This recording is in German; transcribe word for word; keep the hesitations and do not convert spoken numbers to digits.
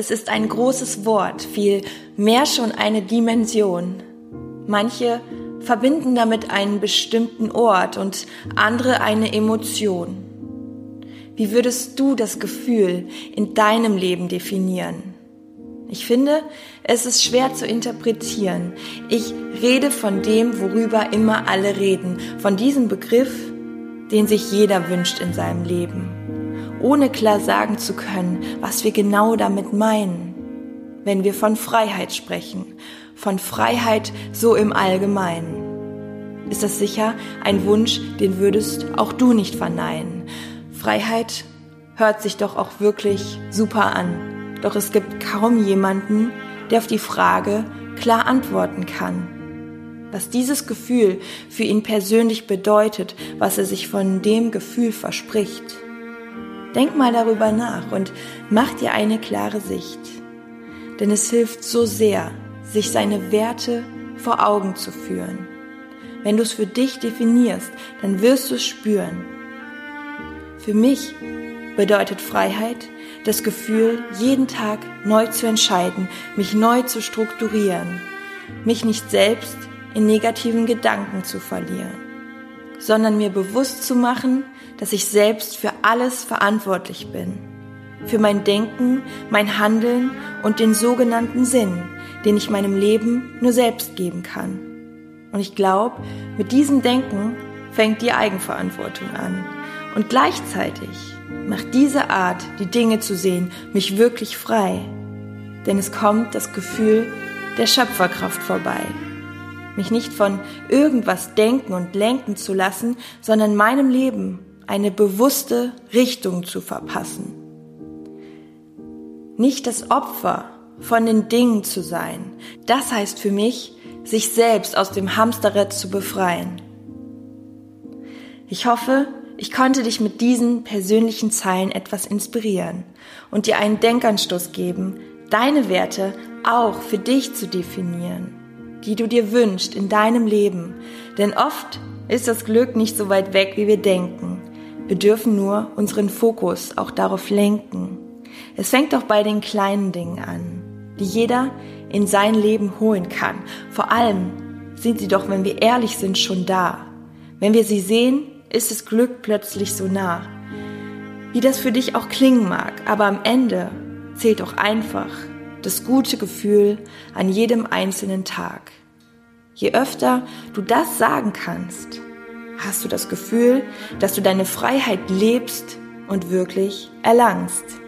Es ist ein großes Wort, viel mehr schon eine Dimension. Manche verbinden damit einen bestimmten Ort und andere eine Emotion. Wie würdest du das Gefühl in deinem Leben definieren? Ich finde, es ist schwer zu interpretieren. Ich rede von dem, worüber immer alle reden, von diesem Begriff, den sich jeder wünscht in seinem Leben, ohne klar sagen zu können, was wir genau damit meinen, wenn wir von Freiheit sprechen, von Freiheit so im Allgemeinen. Ist das sicher ein Wunsch, den würdest auch du nicht verneinen. Freiheit hört sich doch auch wirklich super an, doch es gibt kaum jemanden, der auf die Frage klar antworten kann. Was dieses Gefühl für ihn persönlich bedeutet, was er sich von dem Gefühl verspricht. Denk mal darüber nach und mach dir eine klare Sicht. Denn es hilft so sehr, sich seine Werte vor Augen zu führen. Wenn du es für dich definierst, dann wirst du es spüren. Für mich bedeutet Freiheit, das Gefühl, jeden Tag neu zu entscheiden, mich neu zu strukturieren, mich nicht selbst in negativen Gedanken zu verlieren, sondern mir bewusst zu machen, dass ich selbst für alles verantwortlich bin. Für mein Denken, mein Handeln und den sogenannten Sinn, den ich meinem Leben nur selbst geben kann. Und ich glaube, mit diesem Denken fängt die Eigenverantwortung an. Und gleichzeitig macht diese Art, die Dinge zu sehen, mich wirklich frei. Denn es kommt das Gefühl der Schöpferkraft vorbei. Mich nicht von irgendwas denken und lenken zu lassen, sondern meinem Leben eine bewusste Richtung zu verpassen. Nicht das Opfer von den Dingen zu sein. Das heißt für mich, sich selbst aus dem Hamsterrad zu befreien. Ich hoffe, ich konnte dich mit diesen persönlichen Zeilen etwas inspirieren und dir einen Denkanstoß geben, deine Werte auch für dich zu definieren, die du dir wünschst in deinem Leben. Denn oft ist das Glück nicht so weit weg, wie wir denken. Wir dürfen nur unseren Fokus auch darauf lenken. Es fängt doch bei den kleinen Dingen an, die jeder in sein Leben holen kann. Vor allem sind sie doch, wenn wir ehrlich sind, schon da. Wenn wir sie sehen, ist das Glück plötzlich so nah. Wie das für dich auch klingen mag, aber am Ende zählt doch einfach das gute Gefühl an jedem einzelnen Tag. Je öfter du das sagen kannst, hast du das Gefühl, dass du deine Freiheit lebst und wirklich erlangst.